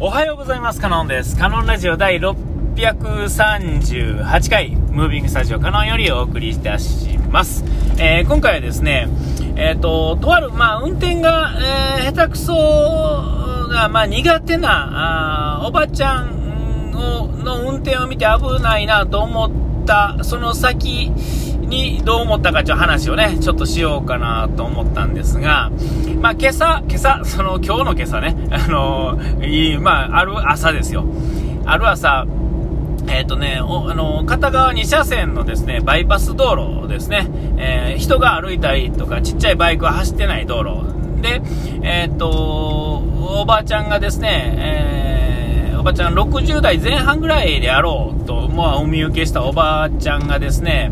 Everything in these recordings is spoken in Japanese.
おはようございます。カノンです。カノンラジオ第638回ムービングスタジオカノンよりお送りいたします。今回はですね、とある、運転が、下手くそが、苦手なおばちゃんの運転を見て危ないなと思った、その先にどう思ったか話をねちょっとしようかなと思ったんですが、今朝今日の今朝ね、ある朝ですよ。片側2車線のですねバイパス道路ですね、人が歩いたりとかちっちゃいバイクは走ってない道路で、おばあちゃんがですね、おばあちゃん60代前半ぐらいであろうと、お見受けしたおばあちゃんがですね、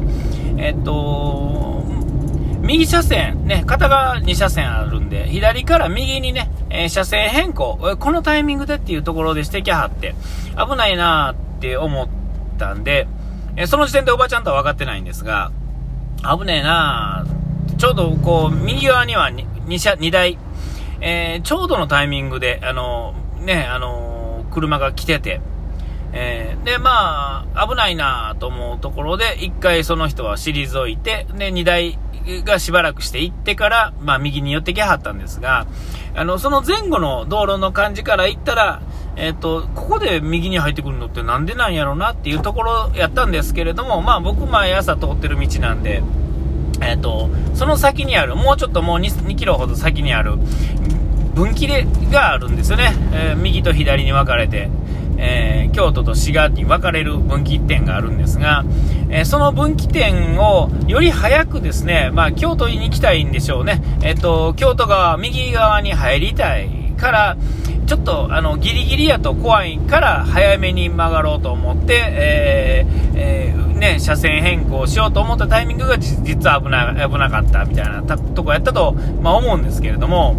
右車線、片側2車線あるんで左から右にね、車線変更、このタイミングでっていうところでしてきゃはって危ないなって思ったんで、その時点でおばちゃんとは分かってないんですが、危ねえな、ちょうどこう右側には 2台、ちょうどのタイミングで車が来てて、で危ないなと思うところで1回その人は退いて、2台がしばらくして行ってから、右に寄ってきはったんですが、その前後の道路の感じから行ったら、ここで右に入ってくるのってなんでなんやろうなっていうところやったんですけれども、僕毎朝通ってる道なんで、その先にある、もう 2キロほど先にある分岐があるんですよね。右と左に分かれて、京都と滋賀に分かれる分岐点があるんですが、その分岐点をより早くですね、京都に行きたいんでしょうね。京都側右側に入りたいからちょっとギリギリやと怖いから早めに曲がろうと思って、車線変更しようと思ったタイミングが実は危なかったみたいなとこやったと、思うんですけれども、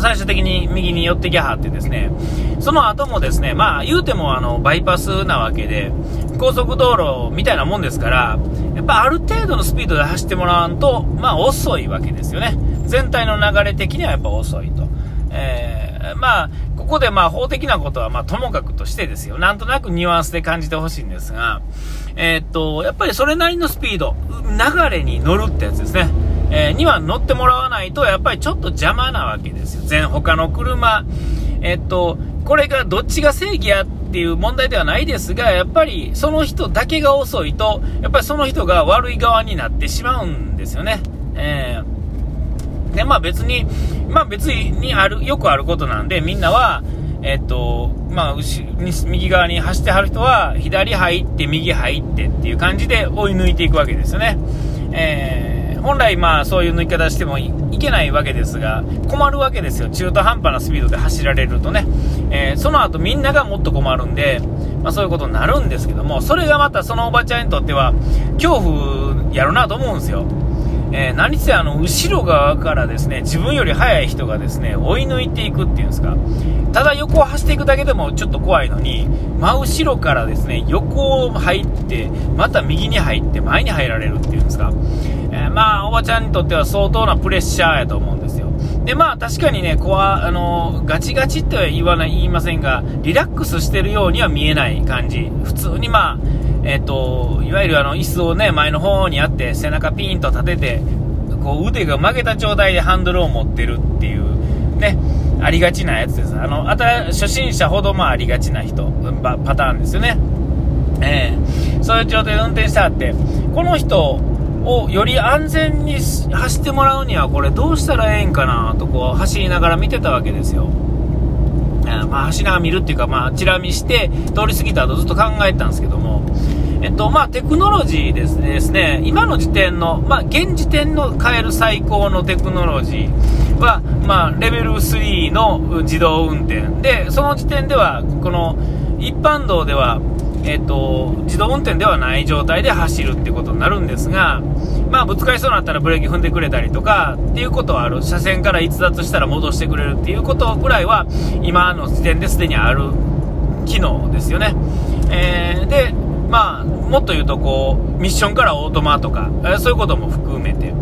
最終的に右に寄ってきはってですね、その後もですね、言うてもバイパスなわけで高速道路みたいなもんですから、やっぱある程度のスピードで走ってもらわんと、遅いわけですよね。全体の流れ的にはやっぱ遅いと、ここで法的なことはともかくとしてですよ、なんとなくニュアンスで感じてほしいんですが、やっぱりそれなりのスピード、流れに乗るってやつですねには乗ってもらわないと、やっぱりちょっと邪魔なわけですよ。他の車、これがどっちが正義やっていう問題ではないですが、やっぱりその人だけが遅いと、やっぱりその人が悪い側になってしまうんですよね。で別によくあることなんで、みんなは右側に走ってはる人は左入って右入ってっていう感じで追い抜いていくわけですよね。本来そういう抜き方しても いけないわけですが、困るわけですよ。中途半端なスピードで走られるとね、その後みんながもっと困るんで、そういうことになるんですけども、それがまたそのおばちゃんにとっては恐怖やろなと思うんですよ。何せ後ろ側からですね、自分より速い人がですね追い抜いていくっていうんですか、ただ横を走っていくだけでもちょっと怖いのに、真後ろからですね横を入ってまた右に入って前に入られるっていうんですか、おばちゃんにとっては相当なプレッシャーやと思うんですよ。で確かにね、ガチガチっては言いませんが、リラックスしてるようには見えない感じ、普通にいわゆる椅子をね前の方にあって背中ピーンと立ててこう腕が曲げた状態でハンドルを持ってるっていうね、ありがちなやつです。初心者ほどありがちな人パターンですよね。そういう状態で運転してはって、この人をより安全に走ってもらうにはこれどうしたらええんかなとこう走りながら見てたわけですよ。走りながら見るっていうか、チラ見して通り過ぎた後ずっと考えてたんですけども、テクノロジーですね、今の時点の、現時点の変える最高のテクノロジーは、レベル3の自動運転で、その時点ではこの一般道では、自動運転ではない状態で走るってことになるんですが、ぶつかりそうになったらブレーキ踏んでくれたりとかっていうことはある、車線から逸脱したら戻してくれるっていうことぐらいは今の時点ですでにある機能ですよね。でもっと言うとこうミッションからオートマとか、そういうことも含めて、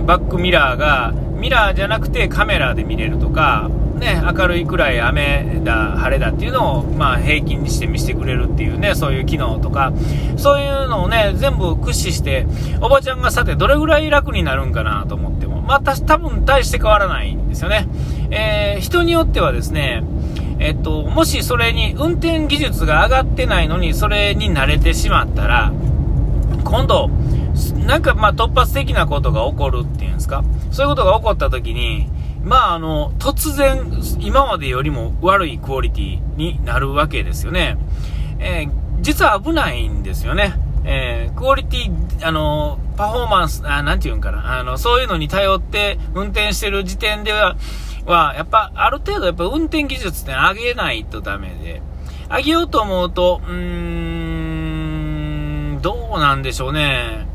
バックミラーがミラーじゃなくてカメラで見れるとか、ね、明るいくらい雨だ晴れだっていうのを、まあ、平均にして見せてくれるっていうね、そういう機能とかそういうのをね全部駆使して、おばちゃんがさてどれぐらい楽になるんかなと思っても、まあ、多分大して変わらないんですよね。人によってはですね、もしそれに運転技術が上がってないのにそれに慣れてしまったら、今度なんかまあ突発的なことが起こるっていうんですか、そういうことが起こった時に、まあ、突然今までよりも悪いクオリティになるわけですよね。実は危ないんですよね。クオリティパフォーマンスなんていうんかな、そういうのに頼って運転してる時点ではやっぱある程度やっぱ運転技術って上げないとダメで、上げようと思うとどうなんでしょうね。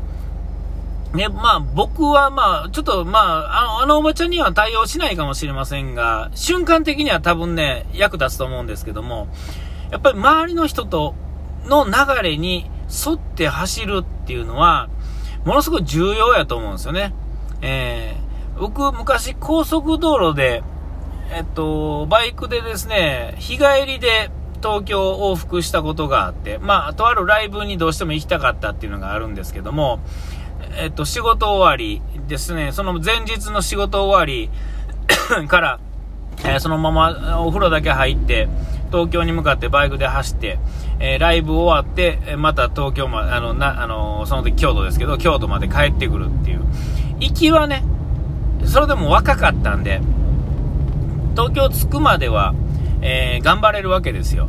まあ僕はまあちょっとまああのおばちゃんには対応しないかもしれませんが、瞬間的には多分ね役立つと思うんですけども、やっぱり周りの人との流れに沿って走るっていうのはものすごい重要やと思うんですよね。僕昔高速道路でバイクでですね、日帰りで東京を往復したことがあって、まあとあるライブにどうしても行きたかったっていうのがあるんですけども、仕事終わりですね、その前日の仕事終わりから、そのままお風呂だけ入って東京に向かってバイクで走って、ライブ終わってまた東京までその時京都ですけど、京都まで帰ってくるっていう行きはね、それでも若かったんで東京着くまでは、頑張れるわけですよ、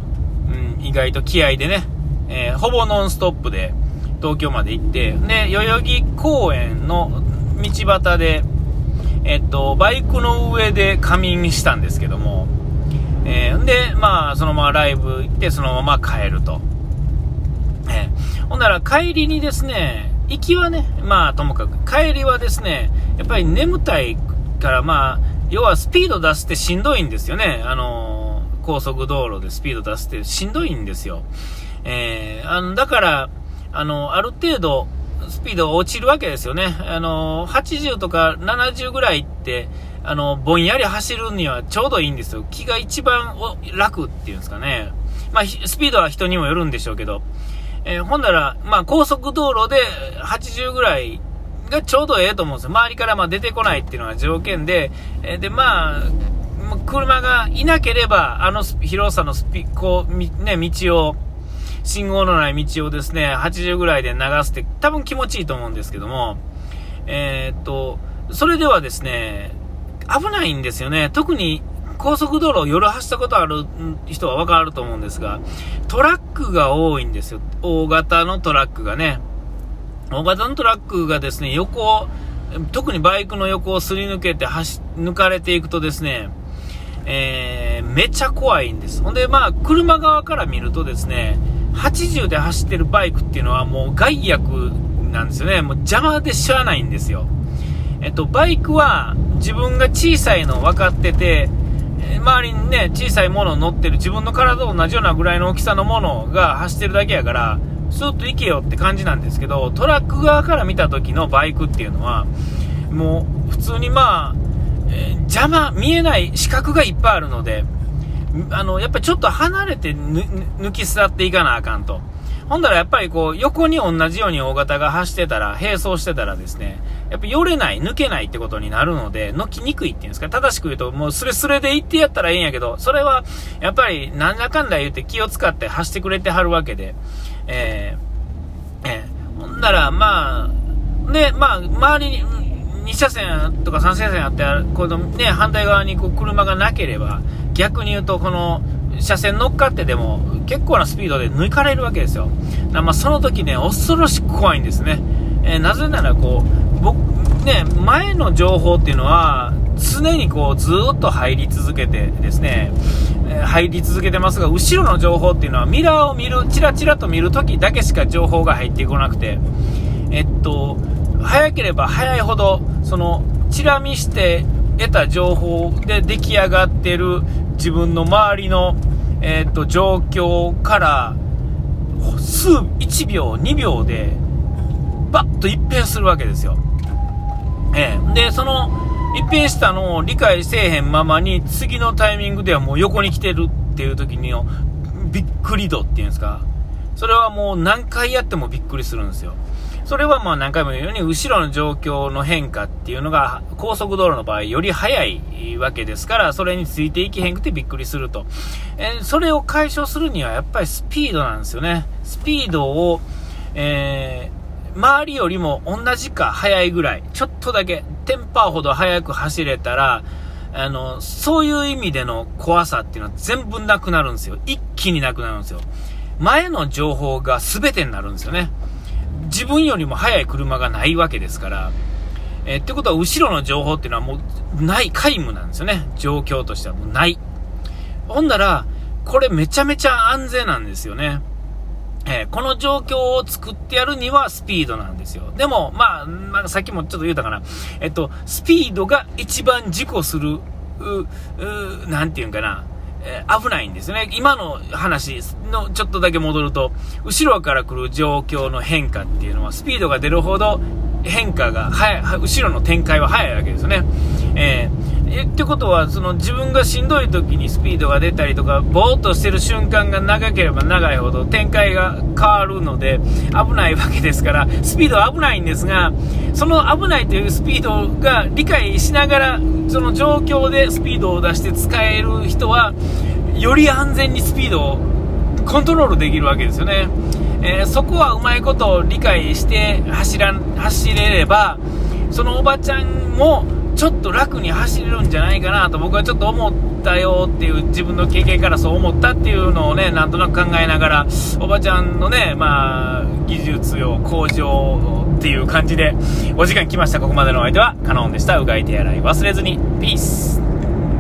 意外と気合でね、ほぼノンストップで東京まで行って、で代々木公園の道端で、バイクの上で仮眠したんですけども、でまあそのままライブ行ってそのまま帰ると、ほんなら帰りにですね、行きはねまあともかく、帰りはですねやっぱり眠たいから、まあ要はスピード出すってしんどいんですよね。高速道路でスピード出すってしんどいんですよ。だからある程度スピード落ちるわけですよね。80とか70ぐらいってぼんやり走るにはちょうどいいんですよ。気が一番楽っていうんですかね。まあスピードは人にもよるんでしょうけど、ほんならまあ高速道路で80ぐらいがちょうどええと思うんですよ。周りからまあ出てこないっていうのは条件で、でまあ車がいなければ広さの道を、信号のない道をですね80ぐらいで流すって多分気持ちいいと思うんですけども、それではですね危ないんですよね。特に高速道路を夜走ったことある人は分かると思うんですが、トラックが多いんですよ。大型のトラックがですね横を、特にバイクの横をすり抜けて抜かれていくとですね、めちゃ怖いんです。ほんでまあ車側から見るとですね80で走ってるバイクっていうのはもう害悪なんですよね。もう邪魔でしゃあないんですよ。バイクは自分が小さいの分かってて、周りにね小さいもの乗ってる自分の体と同じようなぐらいの大きさのものが走ってるだけやから、スーッと行けよって感じなんですけど、トラック側から見た時のバイクっていうのはもう普通にまあ、邪魔、見えない死角がいっぱいあるので、やっぱりちょっと離れて抜き去っていかなあかんと。ほんだらやっぱりこう横に同じように大型が走ってたら、並走してたらですね、やっぱ寄れない、抜けないってことになるので、抜きにくいっていうんですか。正しく言うともうスレスレで行ってやったらいいんやけど、それはやっぱりなんだかんだ言って気を使って走ってくれてはるわけで、ほんだらまあでまあ周りに2車線とか3車線あって、このね反対側にこう車がなければ、逆に言うとこの車線乗っかってでも結構なスピードで抜かれるわけですよ。まあその時ね恐ろしく怖いんですね。なぜならこう僕ね前の情報っていうのは常にこうずっと入り続けてですね、入り続けてますが、後ろの情報っていうのはミラーをチラチラと見る時だけしか情報が入ってこなくて、早ければ早いほどそのチラ見して得た情報で出来上がってる自分の周りの、状況から数1秒2秒でバッと一変するわけですよ。でその一変したのを理解せえへんままに次のタイミングではもう横に来てるっていう時のびっくり度っていうんですか、それはもう何回やってもびっくりするんですよ。それはまあ何回も言うように後ろの状況の変化っていうのが高速道路の場合より早いわけですから、それについていけへんくてびっくりすると、それを解消するにはやっぱりスピードなんですよね。スピードを、周りよりも同じか速いぐらい、ちょっとだけテンパーほど速く走れたら、そういう意味での怖さっていうのは全部なくなるんですよ。一気になくなるんですよ。前の情報が全てになるんですよね。自分よりも速い車がないわけですから。ってことは後ろの情報っていうのはもうない、皆無なんですよね。状況としてはもうない。ほんなら、これめちゃめちゃ安全なんですよね。この状況を作ってやるにはスピードなんですよ。でも、まあ、なんかさっきもちょっと言うたかな。スピードが一番事故する、なんていうんかな、危ないんですよね。今の話のちょっとだけ戻ると、後ろから来る状況の変化っていうのは、スピードが出るほど変化が後ろの展開は早いわけですよね。ってことは、その自分がしんどい時にスピードが出たりとか、ぼーっとしてる瞬間が長ければ長いほど展開が変わるので危ないわけですから、スピードは危ないんですが、その危ないというスピードが理解しながら、その状況でスピードを出して使える人はより安全にスピードをコントロールできるわけですよね。そこはうまいことを理解して走れれば、そのおばちゃんもちょっと楽に走れるんじゃないかなと僕はちょっと思ったよっていう、自分の経験からそう思ったっていうのをね、なんとなく考えながら、おばちゃんのね、まあ技術を向上っていう感じでお時間来ました。ここまでのお相手はカノンでした。うがい手洗い忘れずに。ピース。